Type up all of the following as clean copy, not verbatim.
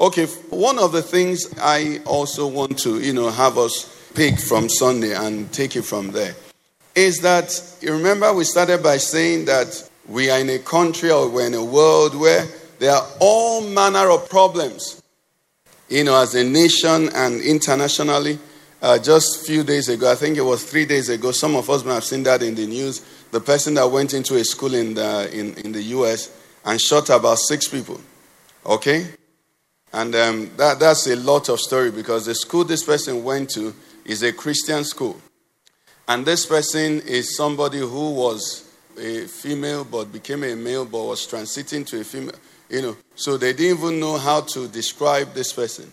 Okay, one of the things I also want to, have us pick from Sunday and take it from there is that, you remember we started by saying that we are in a country or we're in a world where there are all manner of problems, as a nation and internationally. Just a few days ago, I think it was 3 days ago, some of us may have seen that in the news, the person that went into a school in the U.S. and shot about 6 people, okay? And that's a lot of story because the school this person went to is a Christian school. And this person is somebody who was a female but became a male but was transiting to a female. So they didn't even know how to describe this person.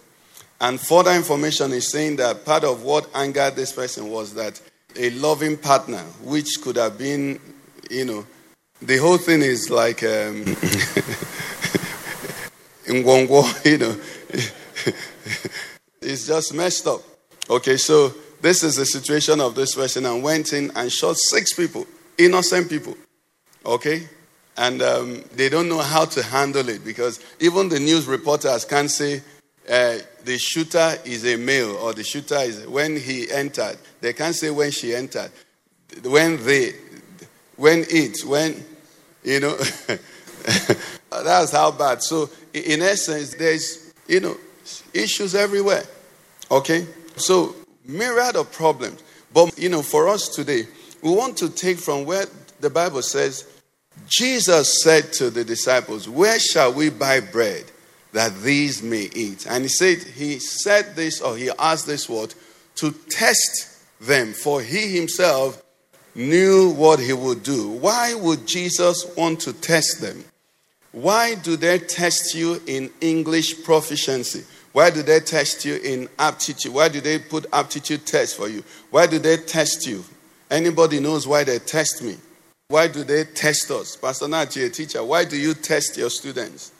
And further information is saying that part of what angered this person was that a loving partner, which could have been, the whole thing is like... it's just messed up. Okay, so this is the situation of this person, and went in and shot 6 people, innocent people. Okay, and they don't know how to handle it because even the news reporters can't say the shooter is a male or the shooter is when he entered. They can't say when she entered, when. That's how bad. So in essence, there's, issues everywhere. Okay? So myriad of problems. But, for us today, we want to take from where the Bible says, Jesus said to the disciples, where shall we buy bread that these may eat? And he asked this word to test them, for he himself knew what he would do. Why would Jesus want to test them? Why do they test you in English proficiency? Why do they test you in aptitude? Why do they put aptitude tests for you? Why do they test you? Anybody knows why they test me? Why do they test us? Pastor Nachi, a teacher, why do you test your students?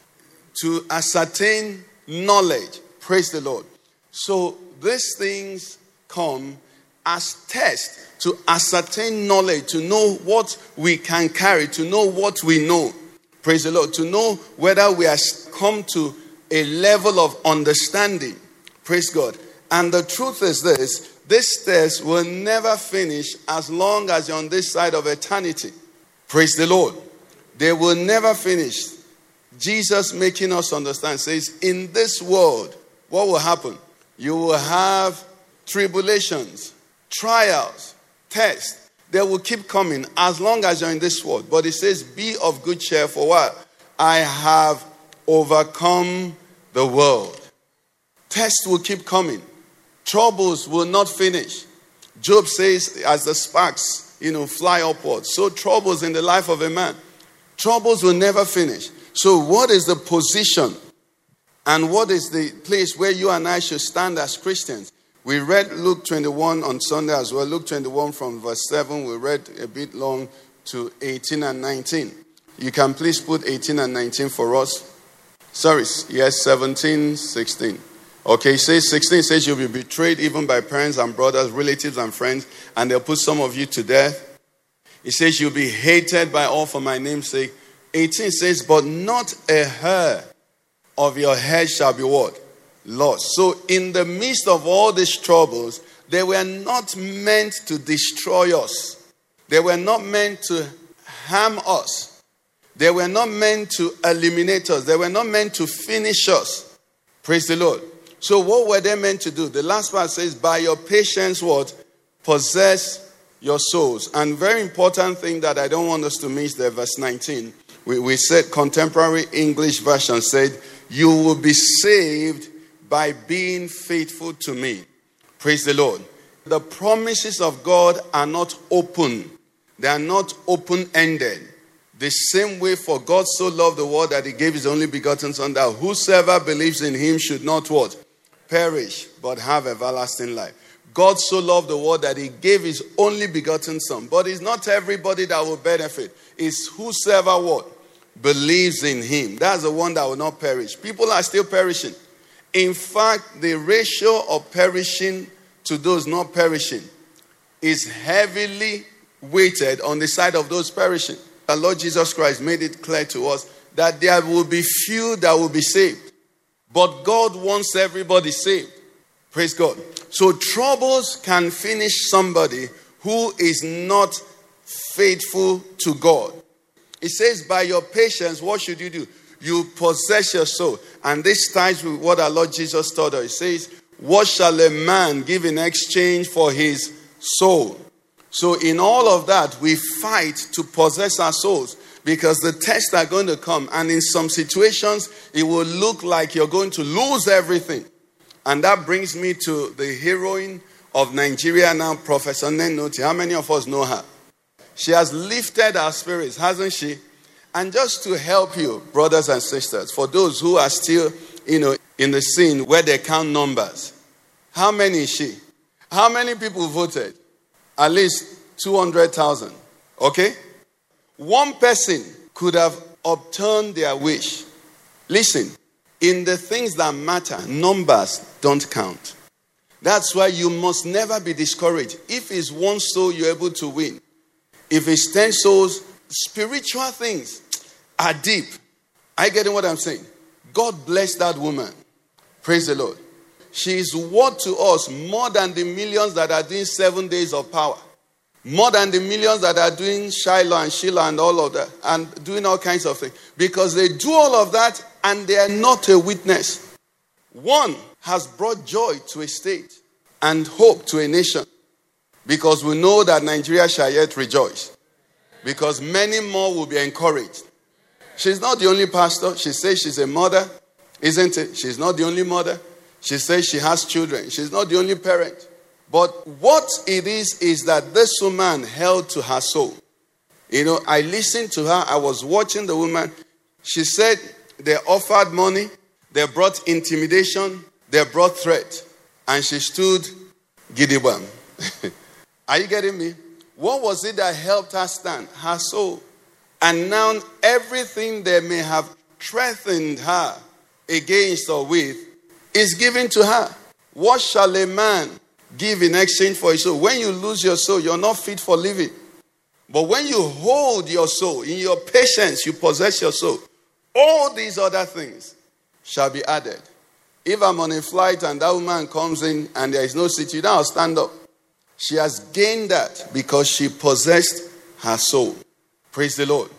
To ascertain knowledge. Praise the Lord. So these things come as tests to ascertain knowledge, to know what we can carry, to know what we know. Praise the Lord. To know whether we have come to a level of understanding. Praise God. And the truth is this test will never finish as long as you're on this side of eternity. Praise the Lord. They will never finish. Jesus making us understand says, in this world, what will happen? You will have tribulations, trials, tests. They will keep coming as long as you're in this world. But it says, be of good cheer for what? I have overcome the world. Tests will keep coming. Troubles will not finish. Job says, as the sparks, fly upward. So troubles in the life of a man. Troubles will never finish. So what is the position? And what is the place where you and I should stand as Christians? We read Luke 21 on Sunday as well. Luke 21 from verse 7. We read a bit long to 18 and 19. You can please put 18 and 19 for us. Sorry, yes, 17, 16. Okay, it says 16 says you'll be betrayed even by parents and brothers, relatives and friends, and they'll put some of you to death. It says you'll be hated by all for my name's sake. 18 says, but not a hair of your head shall be what? Lost. So in the midst of all these troubles, they were not meant to destroy us. They were not meant to harm us. They were not meant to eliminate us. They were not meant to finish us. Praise the Lord. So what were they meant to do? The last part says, by your patience, what? Possess your souls. And very important thing that I don't want us to miss there, verse 19. We said contemporary English version said, you will be saved by being faithful to me. Praise the Lord. The promises of God are not open. They are not open-ended. The same way, for God so loved the world that he gave his only begotten Son, that whosoever believes in him should not what? perish, but have everlasting life. God so loved the world that he gave his only begotten son. But it's not everybody that will benefit. It's whosoever what? Believes in him. That's the one that will not perish. People are still perishing. In fact, the ratio of perishing to those not perishing is heavily weighted on the side of those perishing. The Lord Jesus Christ made it clear to us that there will be few that will be saved. But God wants everybody saved. Praise God. So troubles can finish somebody who is not faithful to God. It says, by your patience, what should you do? You possess your soul. And this ties with what our Lord Jesus taught us. He says, what shall a man give in exchange for his soul? So in all of that, we fight to possess our souls, because the tests are going to come. And in some situations, it will look like you're going to lose everything. And that brings me to the heroine of Nigeria now, Professor Nenoti. How many of us know her? She has lifted our spirits, hasn't she? And just to help you, brothers and sisters, for those who are still, in the scene where they count numbers, how many is she? How many people voted? At least 200,000. Okay? One person could have obtained their wish. Listen, in the things that matter, numbers don't count. That's why you must never be discouraged. If it's one soul you're able to win, if it's 10 souls, spiritual things are deep. Are you getting what I'm saying? God bless that woman. Praise the Lord. She is worth to us more than the millions that are doing 7 days of power. More than the millions that are doing Shiloh and Sheila and all of that. And doing all kinds of things. Because they do all of that and they are not a witness. One has brought joy to a state and hope to a nation. Because we know that Nigeria shall yet rejoice. Because many more will be encouraged. She's not the only pastor. She says she's a mother, isn't it? She's not the only mother. She says she has children. She's not the only parent. But what it is that this woman held to her soul. I listened to her. I was watching the woman. She said they offered money. They brought intimidation. They brought threat. And she stood gidigba. Are you getting me? What was it that helped her stand? Her soul. And now everything they may have threatened her against or with is given to her. What shall a man give in exchange for his soul? When you lose your soul, you're not fit for living. But when you hold your soul, in your patience, you possess your soul, all these other things shall be added. If I'm on a flight and that woman comes in and there is no seat, you don't stand up. She has gained that because she possessed her soul. Praise the Lord.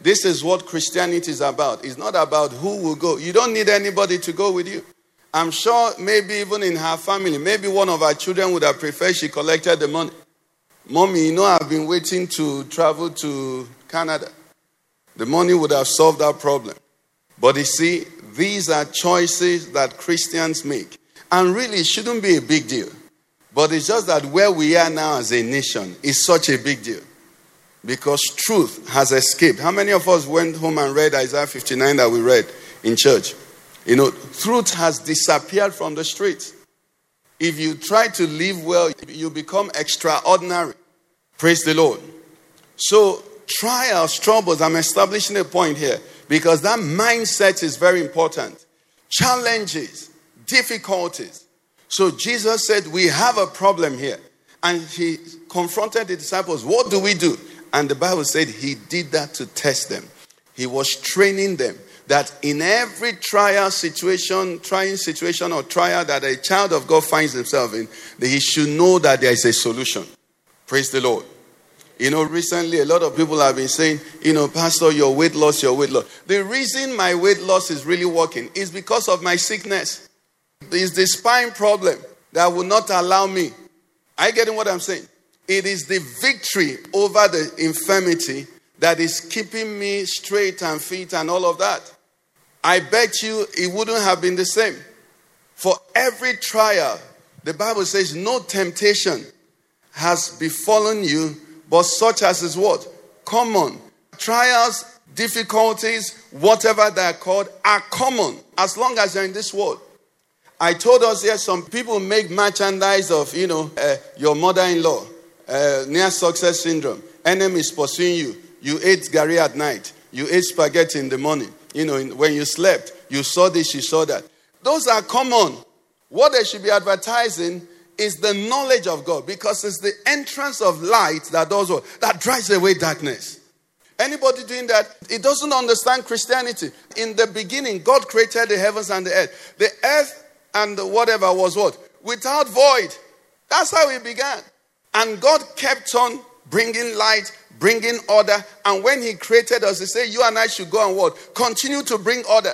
This is what Christianity is about. It's not about who will go. You don't need anybody to go with you. I'm sure maybe even in her family, maybe one of her children would have preferred she collected the money. Mommy, I've been waiting to travel to Canada. The money would have solved that problem. But you see, these are choices that Christians make. And really, it shouldn't be a big deal. But it's just that where we are now as a nation is such a big deal. Because truth has escaped. How many of us went home and read Isaiah 59 that we read in church? Truth has disappeared from the streets. If you try to live well, you become extraordinary. Praise the Lord. So, trials, troubles, I'm establishing a point here. Because that mindset is very important. Challenges, difficulties. So Jesus said, we have a problem here. And he confronted the disciples, what do we do? And the Bible said he did that to test them. He was training them that in every trying situation or trial that a child of God finds himself in, that he should know that there is a solution. Praise the Lord. Recently a lot of people have been saying, Pastor, your weight loss. The reason my weight loss is really working is because of my sickness. It's the spine problem that will not allow me. Are you getting what I'm saying? It is the victory over the infirmity that is keeping me straight and fit and all of that. I bet you it wouldn't have been the same. For every trial, the Bible says, no temptation has befallen you, but such as is what? Common. Trials, difficulties, whatever they are called, are common as long as you're in this world. I told us here some people make merchandise of, your mother-in-law, near success syndrome. Enemy is pursuing you. You ate gari at night. You ate spaghetti in the morning. When you slept, you saw this, she saw that. Those are common. What they should be advertising is the knowledge of God, because it's the entrance of light that does what? That drives away darkness. Anybody doing that, it doesn't understand Christianity. In the beginning, God created the heavens and the earth. The earth and whatever was what? Without void. That's how it began. And God kept on bringing light, bringing order. And when he created us, he said, you and I should go and what? Continue to bring order.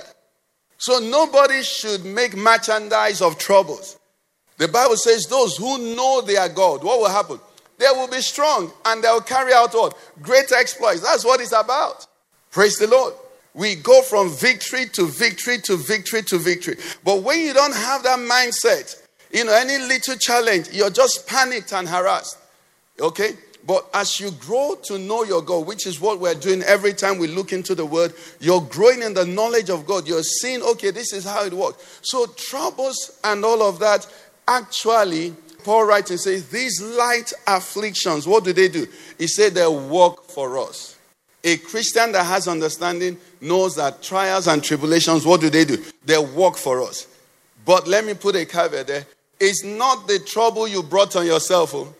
So nobody should make merchandise of troubles. The Bible says those who know their God, what will happen? They will be strong and they will carry out what? Great exploits. That's what it's about. Praise the Lord. We go from victory to victory to victory to victory. But when you don't have that mindset, any little challenge, you're just panicked and harassed. Okay? But as you grow to know your God, which is what we're doing every time we look into the Word, you're growing in the knowledge of God. You're seeing, okay, this is how it works. So troubles and all of that, actually, Paul writes and says, these light afflictions, what do? He said they work for us. A Christian that has understanding knows that trials and tribulations, what do? They work for us. But let me put a caveat there. It's not the trouble you brought on yourself. Oh.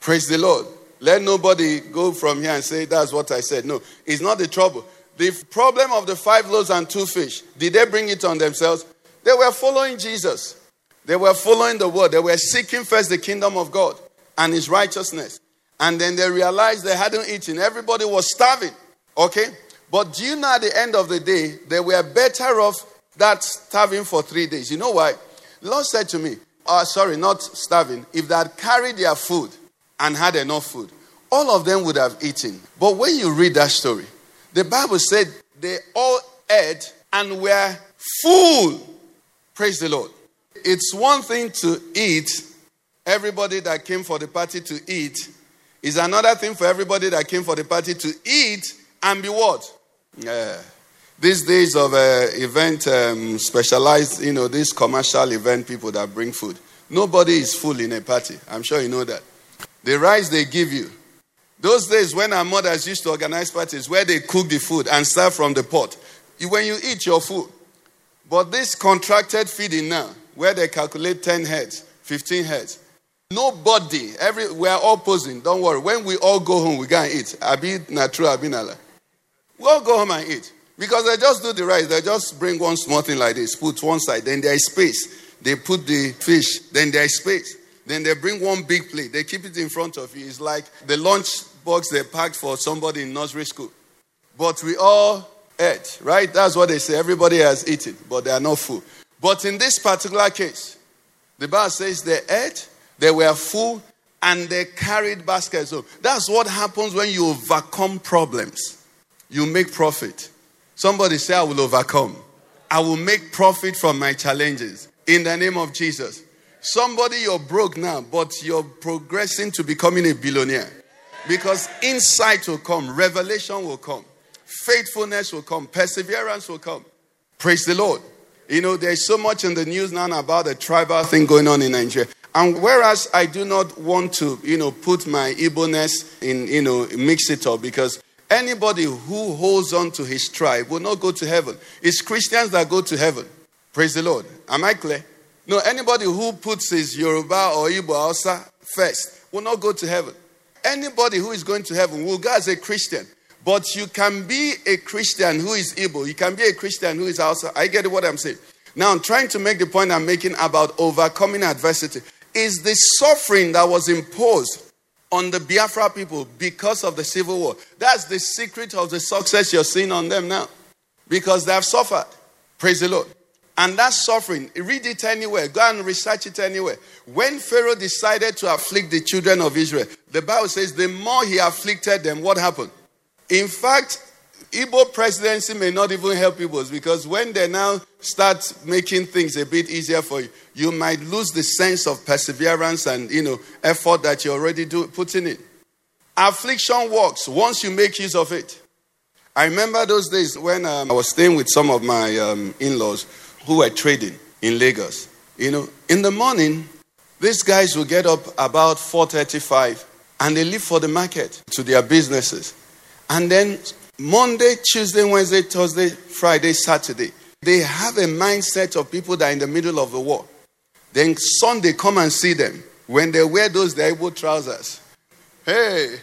Praise the Lord. Let nobody go from here and say, that's what I said. No, it's not the trouble. The problem of the 5 loaves and 2 fish, did they bring it on themselves? They were following Jesus. They were following the word. They were seeking first the kingdom of God and his righteousness. And then they realized they hadn't eaten. Everybody was starving. Okay? But do you know at the end of the day, they were better off that starving for 3 days. You know why? The Lord said to me, not starving. If they had carried their food and had enough food, all of them would have eaten. But when you read that story, the Bible said they all ate and were full. Praise the Lord. It's one thing to eat, everybody that came for the party to eat. It's another thing for everybody that came for the party to eat and be what? These days of event, specialized, this commercial event people that bring food. Nobody is full in a party. I'm sure you know that. The rice they give you. Those days when our mothers used to organize parties where they cook the food and serve from the pot. When you eat your food. But this contracted feeding now, where they calculate 10 heads, 15 heads. Nobody, we are all posing. Don't worry. When we all go home, we can eat. Abi na true, abi na lie. We all go home and eat. Because they just do the rice. They just bring one small thing like this, put one side, then there is space. They put the fish, then there is space. Then they bring one big plate. They keep it in front of you. It's like the lunch box they packed for somebody in nursery school. But we all ate, right? That's what they say. Everybody has eaten, but they are not full. But in this particular case, the Bible says they ate, they were full, and they carried baskets home. That's what happens when you overcome problems. You make profit. Somebody say, I will overcome. I will make profit from my challenges. In the name of Jesus. Somebody, you're broke now, but you're progressing to becoming a billionaire. Because insight will come, revelation will come, faithfulness will come, perseverance will come. Praise the Lord. There's so much in the news now about the tribal thing going on in Nigeria. And whereas I do not want to, put my Igbo-ness in, mix it up, because anybody who holds on to his tribe will not go to heaven. It's Christians that go to heaven. Praise the Lord. Am I clear? No, anybody who puts his Yoruba or Igbo Hausa first will not go to heaven. Anybody who is going to heaven will go as a Christian. But you can be a Christian who is Igbo. You can be a Christian who is also. I get what I'm saying. Now, I'm trying to make the point I'm making about overcoming adversity. Is the suffering that was imposed on the Biafra people because of the civil war. That's the secret of the success you're seeing on them now. Because they have suffered. Praise the Lord. And that suffering, read it anywhere. Go and research it anywhere. When Pharaoh decided to afflict the children of Israel, the Bible says the more he afflicted them, what happened? In fact, Igbo presidency may not even help Igbos, because when they now start making things a bit easier for you, you might lose the sense of perseverance and, effort that you're already putting in. Affliction works once you make use of it. I remember those days when I was staying with some of my in-laws who were trading in Lagos. You know, in the morning, these guys will get up about 4:35 and they leave for the market to their businesses. And then Monday, Tuesday, Wednesday, Thursday, Friday, Saturday, they have a mindset of people that are in the middle of the war. Then Sunday, come and see them. When they wear those Igbo trousers. Hey!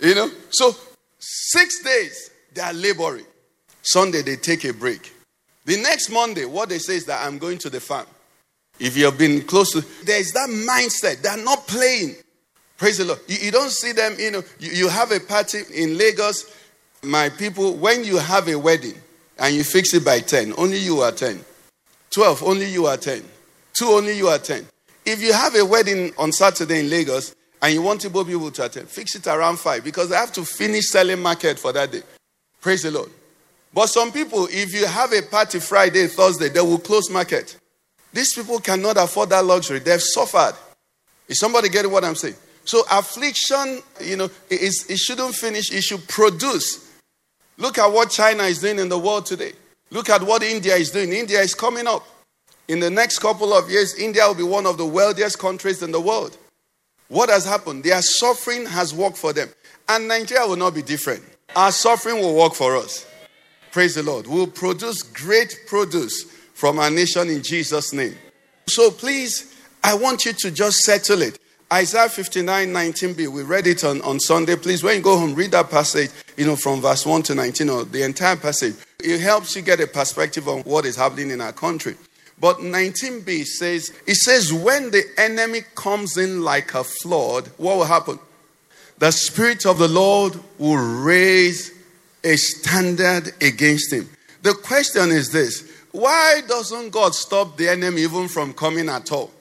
You know? So, 6 days, they are laboring. Sunday, they take a break. The next Monday, what they say is that I'm going to the farm. If you have been close to... There is that mindset. They are not playing. Praise the Lord. You don't see them, you know... You have a party in Lagos. My people, when you have a wedding and you fix it by 10, only you are 10. 12, only you are 10. 2, only you are 10. If you have a wedding on Saturday in Lagos and you want Igbo people to attend, fix it around 5 because they have to finish selling market for that day. Praise the Lord. But some people, if you have a party Friday, Thursday, they will close market. These people cannot afford that luxury. They've suffered. Is somebody getting what I'm saying? So affliction, you know, it shouldn't finish. It should produce. Look at what China is doing in the world today. Look at what India is doing. India is coming up. In the next couple of years, India will be one of the wealthiest countries in the world. What has happened? Their suffering has worked for them. And Nigeria will not be different. Our suffering will work for us. Praise the Lord. We'll produce great produce from our nation in Jesus' name. So please, I want you to just settle it. Isaiah 59:19b, we read it on Sunday. Please, when you go home, read that passage, you know, from verse 1 to 19 or the entire passage. It helps you get a perspective on what is happening in our country. But 19b says, it says, when the enemy comes in like a flood, what will happen? The Spirit of the Lord will raise a standard against him. The question is this, why doesn't God stop the enemy even from coming at all?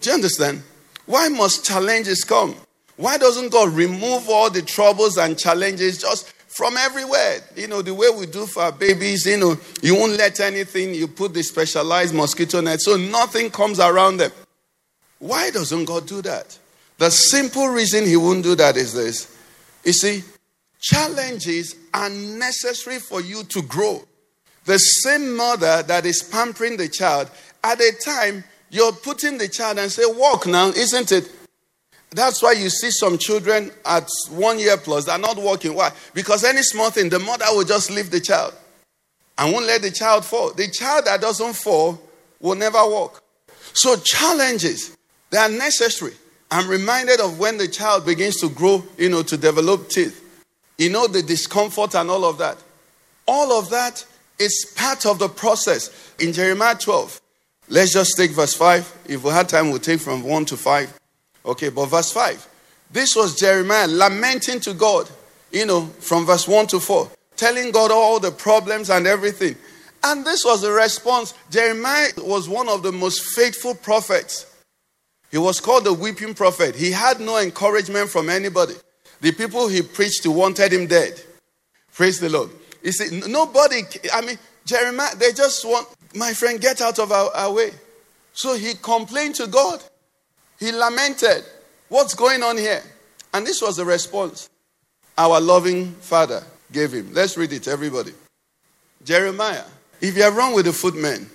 Do you understand? Why must challenges come? Why doesn't God remove all the troubles and challenges just from everywhere? You know, the way we do for our babies, you know, you won't let anything, you put the specialized mosquito net so nothing comes around them. Why doesn't God do that? The simple reason he won't do that is this. You see, challenges are necessary for you to grow. The same mother that is pampering the child, at a time, you're putting the child and say, walk now, isn't it? That's why you see some children at 1 year plus, they're not walking. Why? Because any small thing, the mother will just leave the child and won't let the child fall. The child that doesn't fall will never walk. So challenges, they are necessary. I'm reminded of when the child begins to grow, you know, to develop teeth. You know, the discomfort and all of that. All of that is part of the process. In Jeremiah 12, let's just take verse 5. If we had time, we'll take from 1 to 5. Okay, but verse 5, this was Jeremiah lamenting to God, you know, from verse 1 to 4, telling God all the problems and everything. And this was the response. Jeremiah was one of the most faithful prophets. He was called the weeping prophet. He had no encouragement from anybody. The people he preached to wanted him dead. Praise the Lord. You see, nobody, I mean, Jeremiah, they just want, my friend, get out of our way. So he complained to God. He lamented, what's going on here? And this was the response our loving Father gave him. Let's read it, everybody. Jeremiah, if you are wrong with the footmen,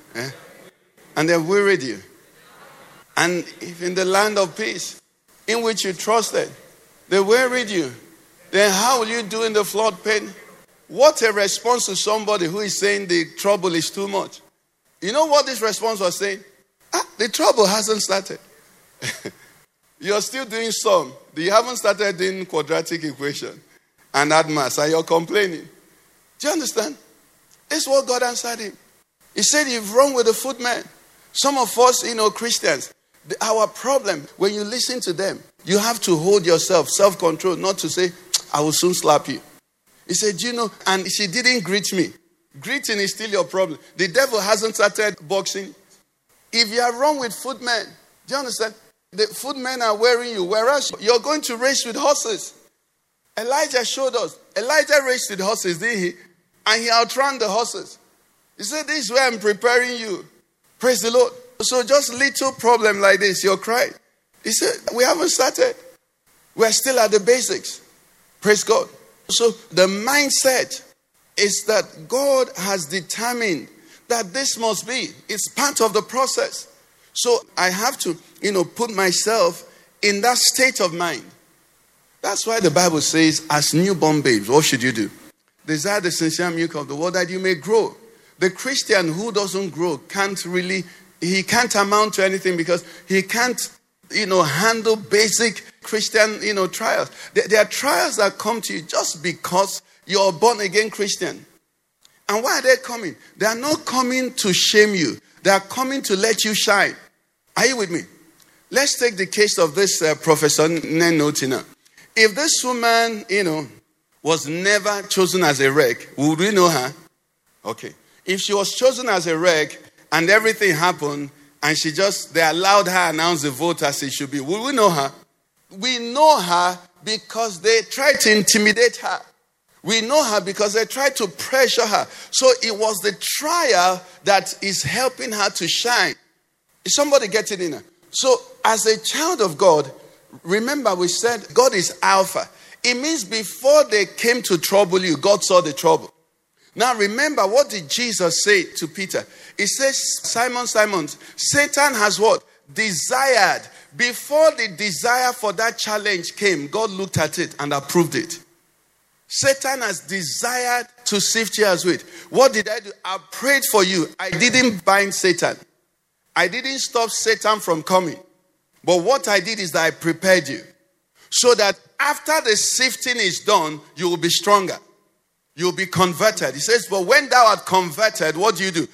and they've wearied you, and if in the land of peace, in which you trusted, they wearied you, then how will you do in the flood plain? What a response to somebody who is saying the trouble is too much. You know what this response was saying? The trouble hasn't started. You're still doing some. You haven't started doing quadratic equation and add mass, and you're complaining. Do you understand? It's what God answered him. He said, you've wrong with the footman. Some of us, you know, Christians, our problem, when you listen to them, you have to hold yourself, self-control, not to say, I will soon slap you. He said, you know, and she didn't greet me. Greeting is still your problem. The devil hasn't started boxing. If you are wrong with footmen, do you understand? The footmen are wearing you, whereas you're going to race with horses. Elijah showed us. Elijah raced with horses, didn't he? And he outran the horses. He said, this is where I'm preparing you. Praise the Lord. So just little problem like this, you're crying. He said, we haven't started. We're still at the basics. Praise God. So the mindset is that God has determined that this must be. It's part of the process. So I have to, put myself in that state of mind. That's why the Bible says, as newborn babes, what should you do? Desire the sincere milk of the word that you may grow. The Christian who doesn't grow can't amount to anything, because he can't, handle basic Christian, trials. There are trials that come to you just because you're a born-again Christian. And why are they coming? They are not coming to shame you. They are coming to let you shine. Are you with me? Let's take the case of this Professor Nenoti. If this woman, was never chosen as a reg, would we know her? Okay. If she was chosen as a reg and everything happened and they allowed her announce the vote as it should be, would we know her? We know her because they tried to intimidate her. We know her because they tried to pressure her. So it was the trial that is helping her to shine. Is somebody getting in her? So as a child of God, remember we said God is Alpha. It means before they came to trouble you, God saw the trouble. Now remember, what did Jesus say to Peter? He says, Simon, Simon, Satan has what? Desired. Before the desire for that challenge came, God looked at it and approved it. Satan has desired to sift you as wheat. What did I do? I prayed for you. I didn't bind Satan. I didn't stop Satan from coming. But what I did is that I prepared you, so that after the sifting is done, you will be stronger. You will be converted. He says, but when thou art converted, what do?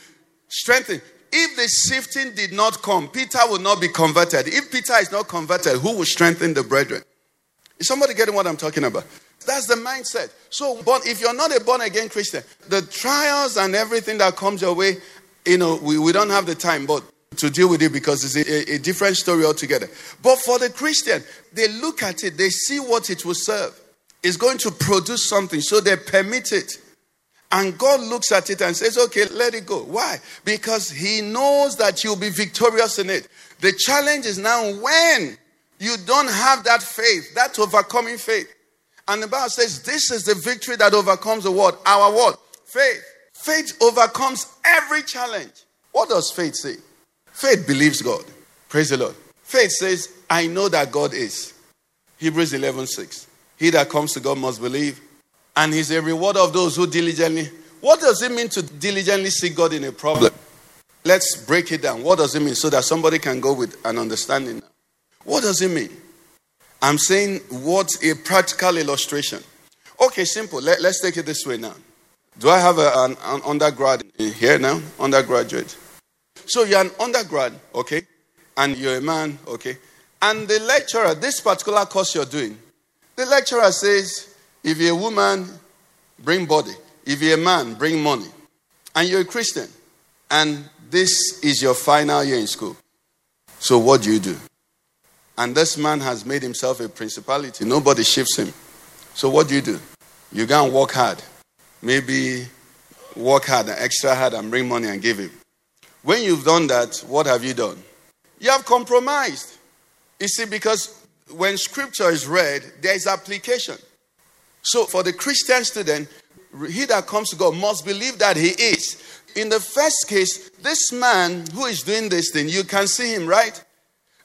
Strengthen. If the sifting did not come, Peter will not be converted. If Peter is not converted, who will strengthen the brethren? Is somebody getting what I'm talking about? That's the mindset. So if you're not a born-again Christian, the trials and everything that comes your way, we don't have the time, but to deal with it, because it's a different story altogether. But for the Christian, they look at it, they see what it will serve. It's going to produce something, so they permit it. And God looks at it and says, okay, let it go. Why? Because he knows that you'll be victorious in it. The challenge is now when you don't have that faith, that overcoming faith. And the Bible says, this is the victory that overcomes the world. Our word, faith. Faith overcomes every challenge. What does faith say? Faith believes God. Praise the Lord. Faith says, I know that God is. Hebrews 11:6. He that comes to God must believe, and he's a reward of those who diligently. What does it mean to diligently seek God in a problem? Let's break it down. What does it mean, so that somebody can go with an understanding? What does it mean? I'm saying, what a practical illustration. Okay, simple. Let's take it this way now. Do I have an undergrad in here now? Undergraduate. So you're an undergrad, okay? And you're a man, okay? And the lecturer, this particular course you're doing, the lecturer says, if you're a woman, bring body. If you're a man, bring money. And you're a Christian. And this is your final year in school. So what do you do? And this man has made himself a principality. Nobody shifts him. So what do? You go and work hard. Maybe work hard and extra hard and bring money and give him. When you've done that, what have you done? You have compromised. You see, because when scripture is read, there is application. So for the Christian student, he that comes to God must believe that he is. In the first case, this man who is doing this thing, you can see him, right?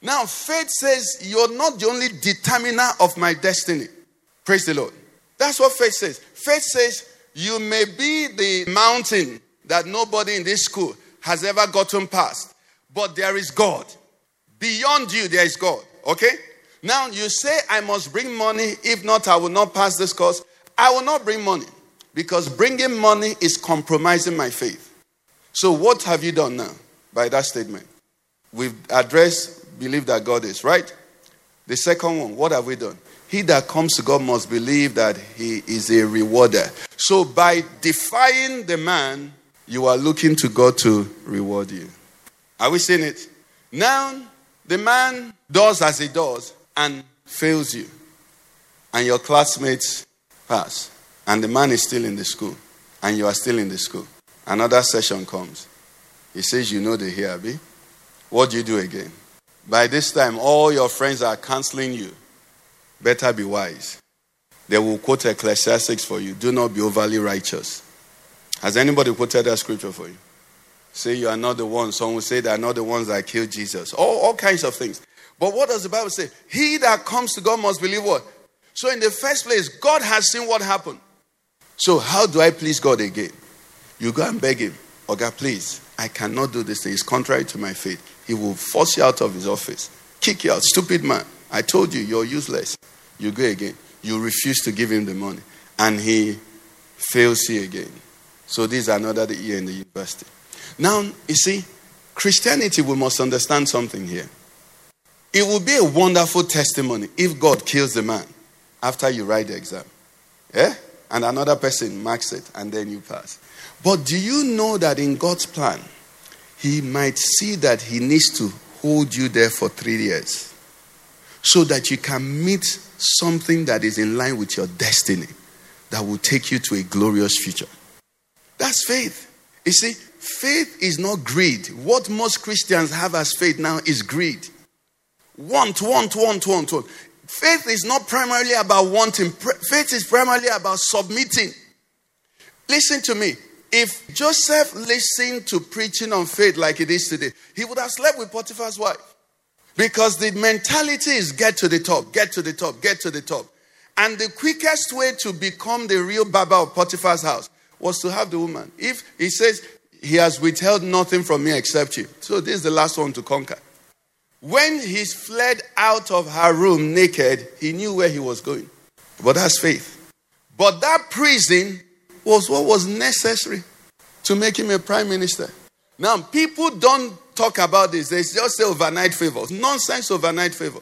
Now, faith says, you're not the only determiner of my destiny. Praise the Lord. That's what faith says. Faith says, you may be the mountain that nobody in this school has ever gotten past, but there is God. Beyond you, there is God. Okay? Now, you say, I must bring money. If not, I will not pass this course. I will not bring money, because bringing money is compromising my faith. So what have you done now by that statement? We've addressed, believe that God is, right? The second one, what have we done? He that comes to God must believe that he is a rewarder. So by defying the man, you are looking to God to reward you. Are we seeing it? Now, the man does as he does and fails you. And your classmates pass. And the man is still in the school. And you are still in the school. Another session comes. He says, you know the here, Abi. What do you do again? By this time, all your friends are counseling you. Better be wise. They will quote Ecclesiastes for you. Do not be overly righteous. Has anybody quoted that scripture for you? Say you are not the one. Some will say they are not the ones that killed Jesus. All kinds of things. But what does the Bible say? He that comes to God must believe what? So in the first place, God has seen what happened. So how do I please God again? You go and beg him. Oh God, please, I cannot do this thing. It's contrary to my faith. He will force you out of his office. Kick you out. Stupid man. I told you, you're useless. You go again. You refuse to give him the money. And he fails you again. So this is another year in the university. Now, you see, Christianity, we must understand something here. It will be a wonderful testimony if God kills the man after you write the exam. Yeah? And another person marks it, and then you pass. But do you know that in God's plan, he might see that he needs to hold you there for 3 years so that you can meet something that is in line with your destiny that will take you to a glorious future? That's faith. You see, faith is not greed. What most Christians have as faith now is greed. Want. Faith is not primarily about wanting. Faith is primarily about submitting. Listen to me. If Joseph listened to preaching on faith like it is today, he would have slept with Potiphar's wife. Because the mentality is get to the top. And the quickest way to become the real Baba of Potiphar's house was to have the woman. If he says, he has withheld nothing from me except you. So this is the last one to conquer. When he fled out of her room naked, he knew where he was going. But that's faith. But that prison was what was necessary to make him a prime minister. Now, people don't talk about this. They just say overnight favor. Nonsense overnight favor.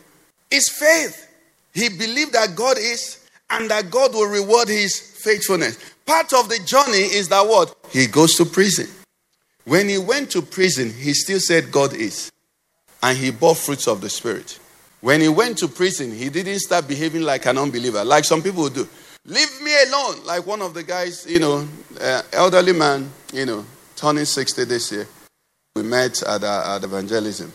It's faith. He believed that God is and that God will reward his faithfulness. Part of the journey is that what? He goes to prison. When he went to prison, he still said God is. And he bore fruits of the Spirit. When he went to prison, he didn't start behaving like an unbeliever, like some people do. Leave me alone, like one of the guys, elderly man, turning 60 this year. We met at evangelism.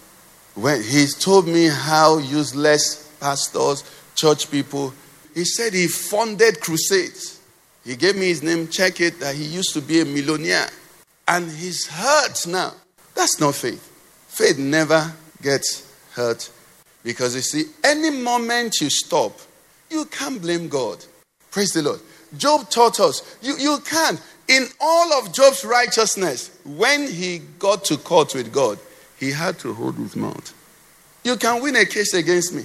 When he told me how useless pastors, church people, he said he funded crusades. He gave me his name, check it, that he used to be a millionaire. And he's hurt now. That's not faith. Faith never gets hurt, because you see, any moment you stop, you can't blame God. Praise the Lord. Job taught us, you can't. In all of Job's righteousness, when he got to court with God, he had to hold his mouth. You can win a case against me.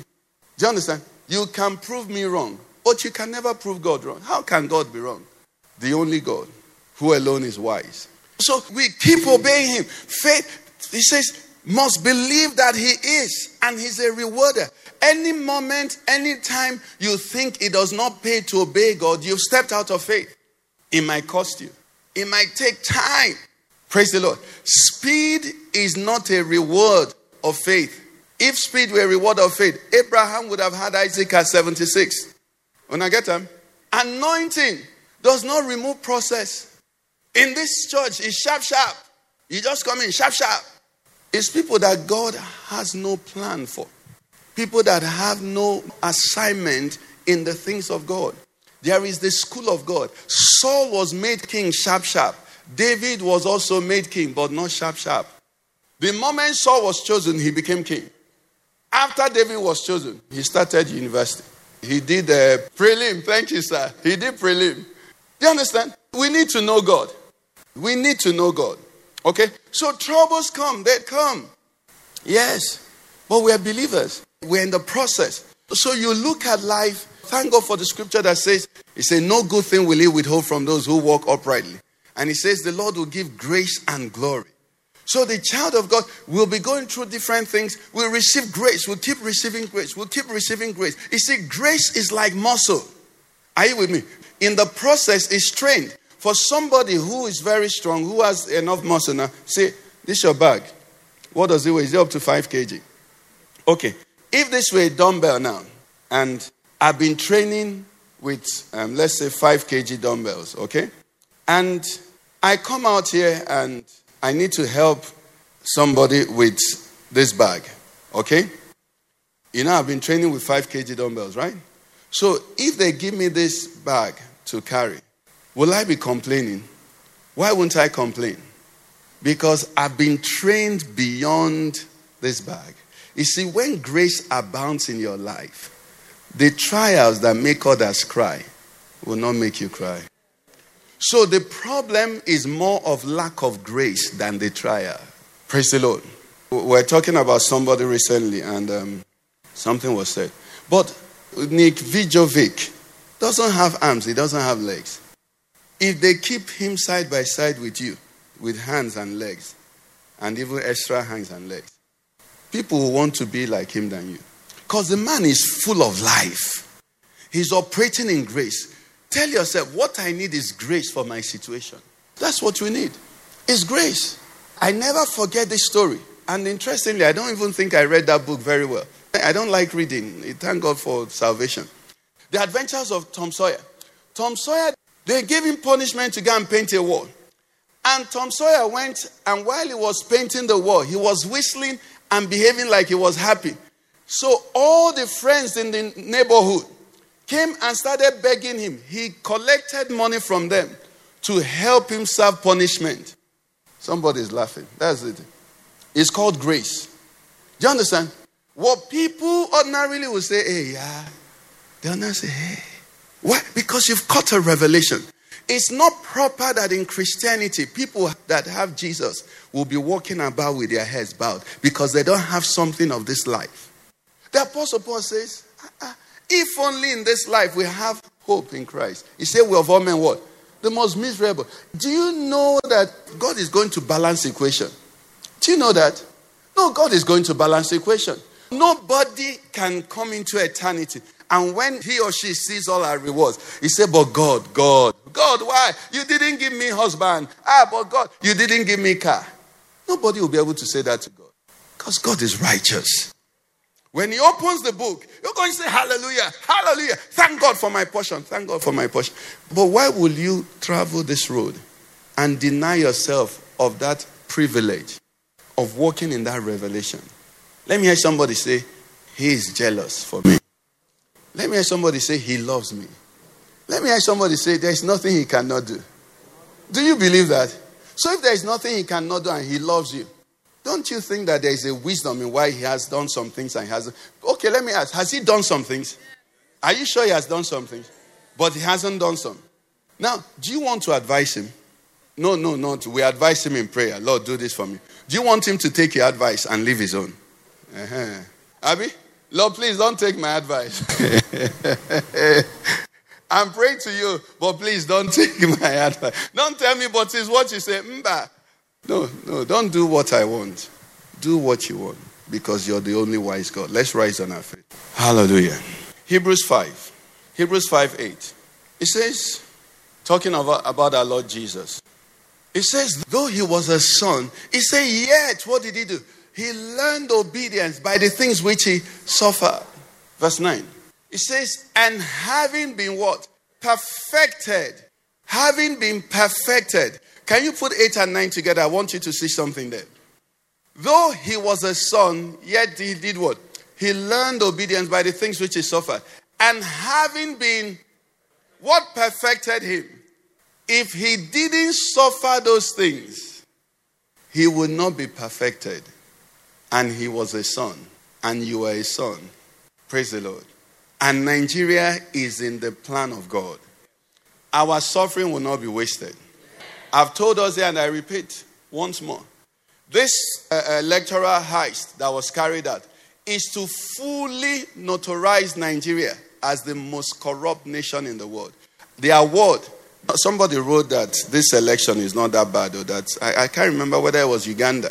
Do you understand? You can prove me wrong, but you can never prove God wrong. How can God be wrong? The only God, who alone is wise. So we keep obeying him. Faith, he says, must believe that he is, and he's a rewarder. Any moment, any time you think it does not pay to obey God, you've stepped out of faith. It might cost you. It might take time. Praise the Lord. Speed is not a reward of faith. If speed were a reward of faith, Abraham would have had Isaac at 76. When I get him, anointing does not remove process. In this church, it's sharp. You just come in, sharp. It's people that God has no plan for. People that have no assignment in the things of God. There is the school of God. Saul was made king sharp. David was also made king, but not sharp. The moment Saul was chosen, he became king. After David was chosen, he started university. He did a prelim. Thank you, sir. He did prelim. Do you understand? We need to know God. Okay, so troubles come, they come. Yes, but we are believers. We're in the process. So you look at life, thank God for the scripture that says, it says, no good thing will he withhold from those who walk uprightly. And it says, the Lord will give grace and glory. So the child of God will be going through different things. We'll receive grace. We'll keep receiving grace. You see, grace is like muscle. Are you with me? In the process, it's trained. For somebody who is very strong, who has enough muscle now, say, this is your bag. What does it weigh? Is it up to 5 kg? Okay. If this were a dumbbell now, and I've been training with, let's say, 5 kg dumbbells, okay? And I come out here and I need to help somebody with this bag, okay? You know, I've been training with 5 kg dumbbells, right? So if they give me this bag to carry, will I be complaining? Why won't I complain? because I've been trained beyond this bag. You see, when grace abounds in your life, the trials that make others cry will not make you cry. So the problem is more of lack of grace than the trial. Praise the Lord. We're talking about somebody recently and something was said. But Nick Vujicic doesn't have arms. He doesn't have legs. If they keep him side by side with you, with hands and legs, and even extra hands and legs, people will want to be like him than you. Because the man is full of life. He's operating in grace. Tell yourself, what I need is grace for my situation. That's what we need. It's grace. I never forget this story. And interestingly, I don't even think I read that book very well. I don't like reading. Thank God for salvation. The Adventures of Tom Sawyer. Tom Sawyer, they gave him punishment to go and paint a wall. And Tom Sawyer went, and while he was painting the wall, he was whistling and behaving like he was happy. So all the friends in the neighborhood came and started begging him. He collected money from them to help him serve punishment. Somebody's laughing. That's it. It's called grace. Do you understand? What people ordinarily will say, hey, yeah. They'll not say, hey. Why? Because you've caught a revelation. It's not proper that in Christianity, people that have Jesus will be walking about with their heads bowed because they don't have something of this life. The Apostle Paul says, if only in this life we have hope in Christ. He said, we of all men what? The most miserable. Do you know that God is going to balance the equation? Do you know that? No, God is going to balance the equation. Nobody can come into eternity. And when he or she sees all our rewards, he said, but God, why? You didn't give me husband. But God, you didn't give me car. Nobody will be able to say that to God. Because God is righteous. When he opens the book, you're going to say, hallelujah, hallelujah. Thank God for my portion. Thank God for my portion. But why will you travel this road and deny yourself of that privilege of walking in that revelation? Let me hear somebody say, he is jealous for me. Let me hear somebody say, he loves me. Let me hear somebody say, there is nothing he cannot do. Do you believe that? So if there is nothing he cannot do and he loves you, don't you think that there is a wisdom in why he has done some things and he hasn't? Okay, let me ask. Has he done some things? Are you sure he has done some things? But he hasn't done some. Now, do you want to advise him? No. We advise him in prayer. Lord, do this for me. Do you want him to take your advice and leave his own? Abi? Lord, please don't take my advice. I'm praying to you, but please don't take my advice. Don't tell me, but it's what you say. Mba. No, don't do what I want. Do what you want, because you're the only wise God. Let's rise on our feet. Hallelujah. Hebrews 5:8. It says, talking about our Lord Jesus. It says, though he was a son, it says, yet, what did he do? He learned obedience by the things which he suffered. Verse 9. It says, and having been what? Perfected. Having been perfected. Can you put 8 and 9 together? I want you to see something there. Though he was a son, yet he did what? He learned obedience by the things which he suffered. And having been, what perfected him? If he didn't suffer those things, he would not be perfected. And he was a son. And you are a son. Praise the Lord. And Nigeria is in the plan of God. Our suffering will not be wasted. I've told us here, and I repeat once more. This electoral heist that was carried out is to fully notarize Nigeria as the most corrupt nation in the world. The award, somebody wrote that this election is not that bad. Or that, I can't remember whether it was Uganda,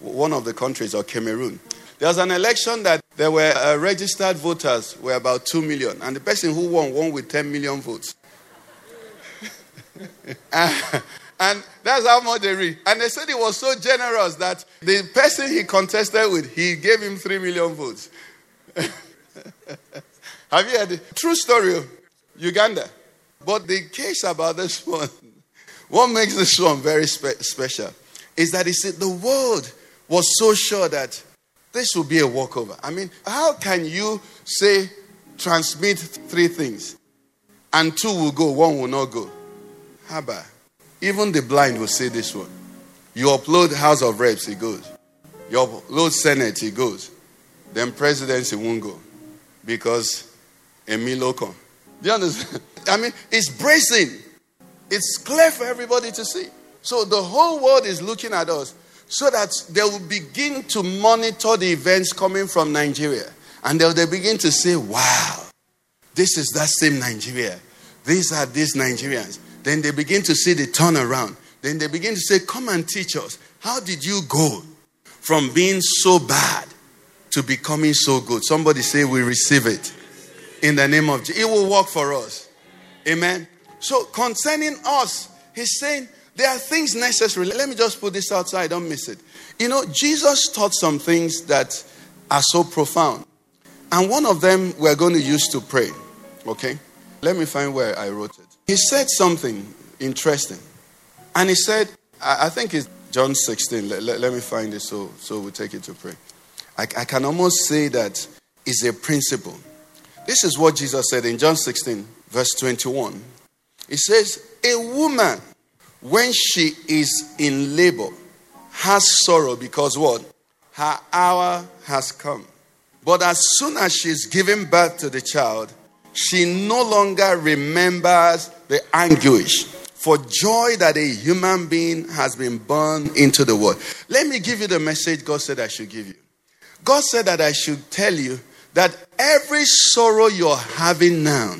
one of the countries, or Cameroon. There was an election that there were registered voters were about 2 million. And the person who won with 10 million votes. And that's how much they read. And they said he was so generous that the person he contested with, he gave him 3 million votes. Have you heard the true story of Uganda? But the case about this one, what makes this one very special is that he said the world was so sure that this will be a walkover. I mean, how can you say transmit three things and two will go, one will not go? Haba. Even the blind will say this one. You upload House of Reps, it goes. You upload Senate, it goes. Then presidency won't go because Emilocon. Do you understand? I mean, it's bracing. It's clear for everybody to see. So the whole world is looking at us so that they will begin to monitor the events coming from Nigeria. And they'll begin to say, wow, this is that same Nigeria. These are these Nigerians. Then they begin to see the turnaround. Then they begin to say, come and teach us. How did you go from being so bad to becoming so good? Somebody say, we receive it. In the name of Jesus. It will work for us. Amen. So concerning us, he's saying there are things necessary. Let me just put this out so I don't miss it. You know, Jesus taught some things that are so profound. And one of them we're going to use to pray. Okay? Let me find where I wrote it. He said something interesting. And he said, I think it's John 16. Let me find it so we'll take it to pray. I can almost say that it's a principle. This is what Jesus said in John 16, verse 21. It says, a woman, when she is in labor, has sorrow because what? Her hour has come. But as soon as she's giving birth to the child, she no longer remembers the anguish for joy that a human being has been born into the world. Let me give you the message God said I should give you. God said that I should tell you that every sorrow you're having now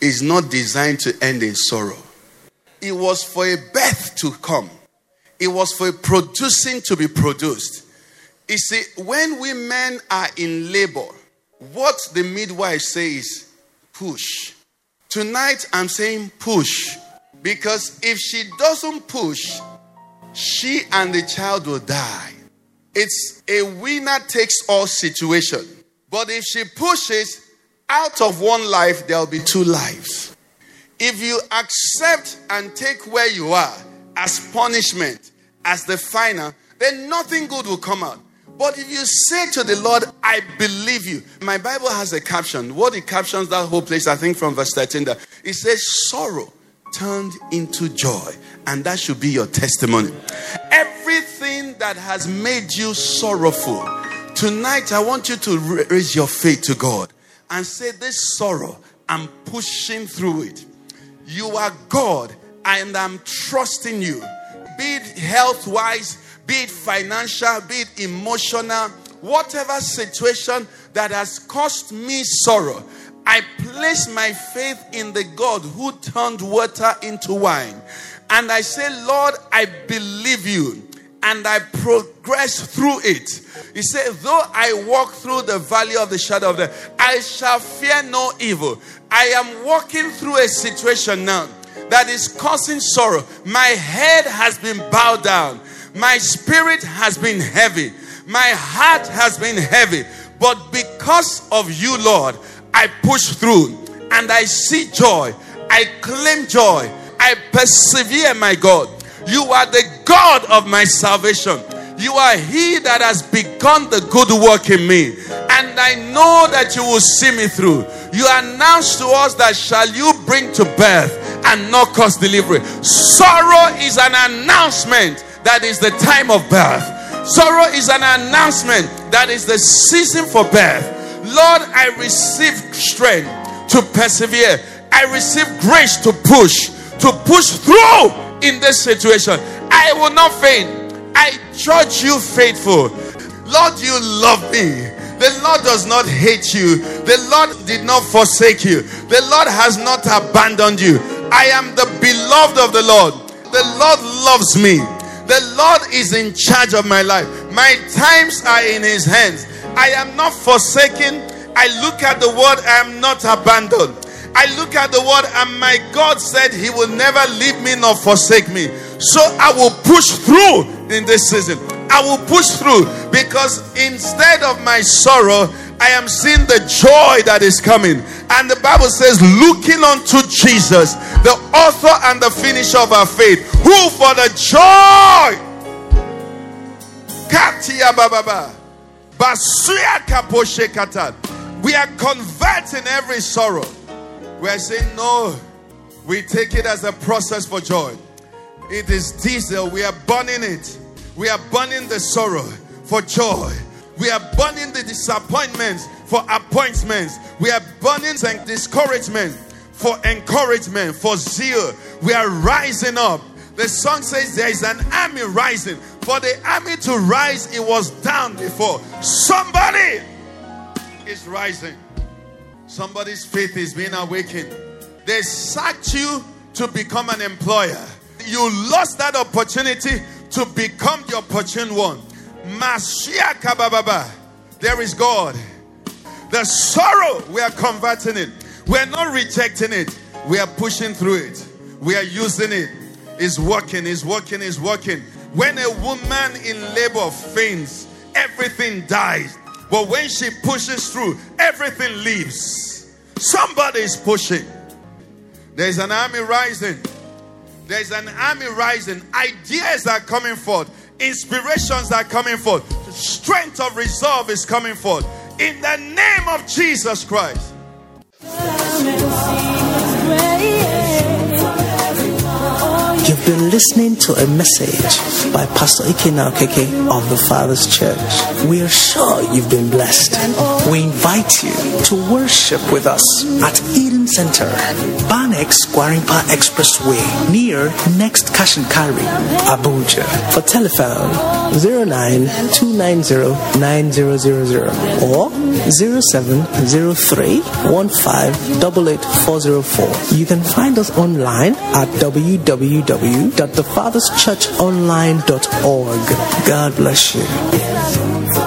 is not designed to end in sorrow. It was for a birth to come. It was for a producing to be produced. You see, when women are in labor, what the midwife says is push. Tonight I'm saying push, because if she doesn't push, she and the child will die. It's a winner takes all situation. But if she pushes, out of one life there'll be two lives. If you accept and take where you are as punishment, as the final, then nothing good will come out. But if you say to the Lord, I believe you. My Bible has a caption. What it captions that whole place, I think from verse 13. There, it says, sorrow turned into joy. And that should be your testimony. Everything that has made you sorrowful, tonight I want you to raise your faith to God and say, this sorrow, I'm pushing through it. You are God and I'm trusting you. Be it health-wise, be it financial, be it emotional, whatever situation that has caused me sorrow, I place my faith in the God who turned water into wine. And I say, Lord, I believe you. And I progress through it. He said, though I walk through the valley of the shadow of death, I shall fear no evil. I am walking through a situation now that is causing sorrow. My head has been bowed down. My spirit has been heavy. My heart has been heavy. But because of you, Lord, I push through and I see joy. I claim joy. I persevere, my God. You are the God of my salvation. You are he that has begun the good work in me. And I know that you will see me through. You announced to us that shall you bring to birth and not cause delivery. Sorrow is an announcement that is the time of birth. Sorrow is an announcement that is the season for birth. Lord, I receive strength to persevere. I receive grace to push through in this situation. I will not faint. I judge you faithful. Lord, you love me. The Lord does not hate you. The Lord did not forsake you. The Lord has not abandoned you. I am the beloved of the Lord. The Lord loves me. The Lord is in charge of my life. My times are in his hands. I am not forsaken. I look at the word, I am not abandoned. I look at the word, and my God said he will never leave me nor forsake me. So I will push through in this season. I will push through, because instead of my sorrow, I am seeing the joy that is coming. And the Bible says, looking unto Jesus, the author and the finisher of our faith, who for the joy we are converting every sorrow. We are saying, no, we take it as a process for joy. It is diesel. We are burning it. We are burning the sorrow for joy. We are burning the disappointments for appointments. We are burning the discouragement for encouragement, for zeal. We are rising up. The song says there is an army rising. For the army to rise, it was down before. Somebody is rising. Somebody's faith is being awakened. They sacked you to become an employer. You lost that opportunity to become the opportune one. Mashiach kabababa. There is God. The sorrow, we are converting it. We are not rejecting it. We are pushing through it. We are using it. It's working, it's working, it's working. When a woman in labor faints, everything dies. But when she pushes through, everything leaves. Somebody is pushing. There's an army rising. There's an army rising. Ideas are coming forth. Inspirations are coming forth. Strength of resolve is coming forth. In the name of Jesus Christ. You've been listening to a message by Pastor Ikina Kiki of the Father's Church. We are sure you've been blessed. We invite you to worship with us at Eden Center, Banex, Gwarinpa Expressway, near Next Kashinkari, Abuja. For telephone 09290-9000 or 0703-1588404. You can find us online at www.thefatherschurchonline.org. God bless you.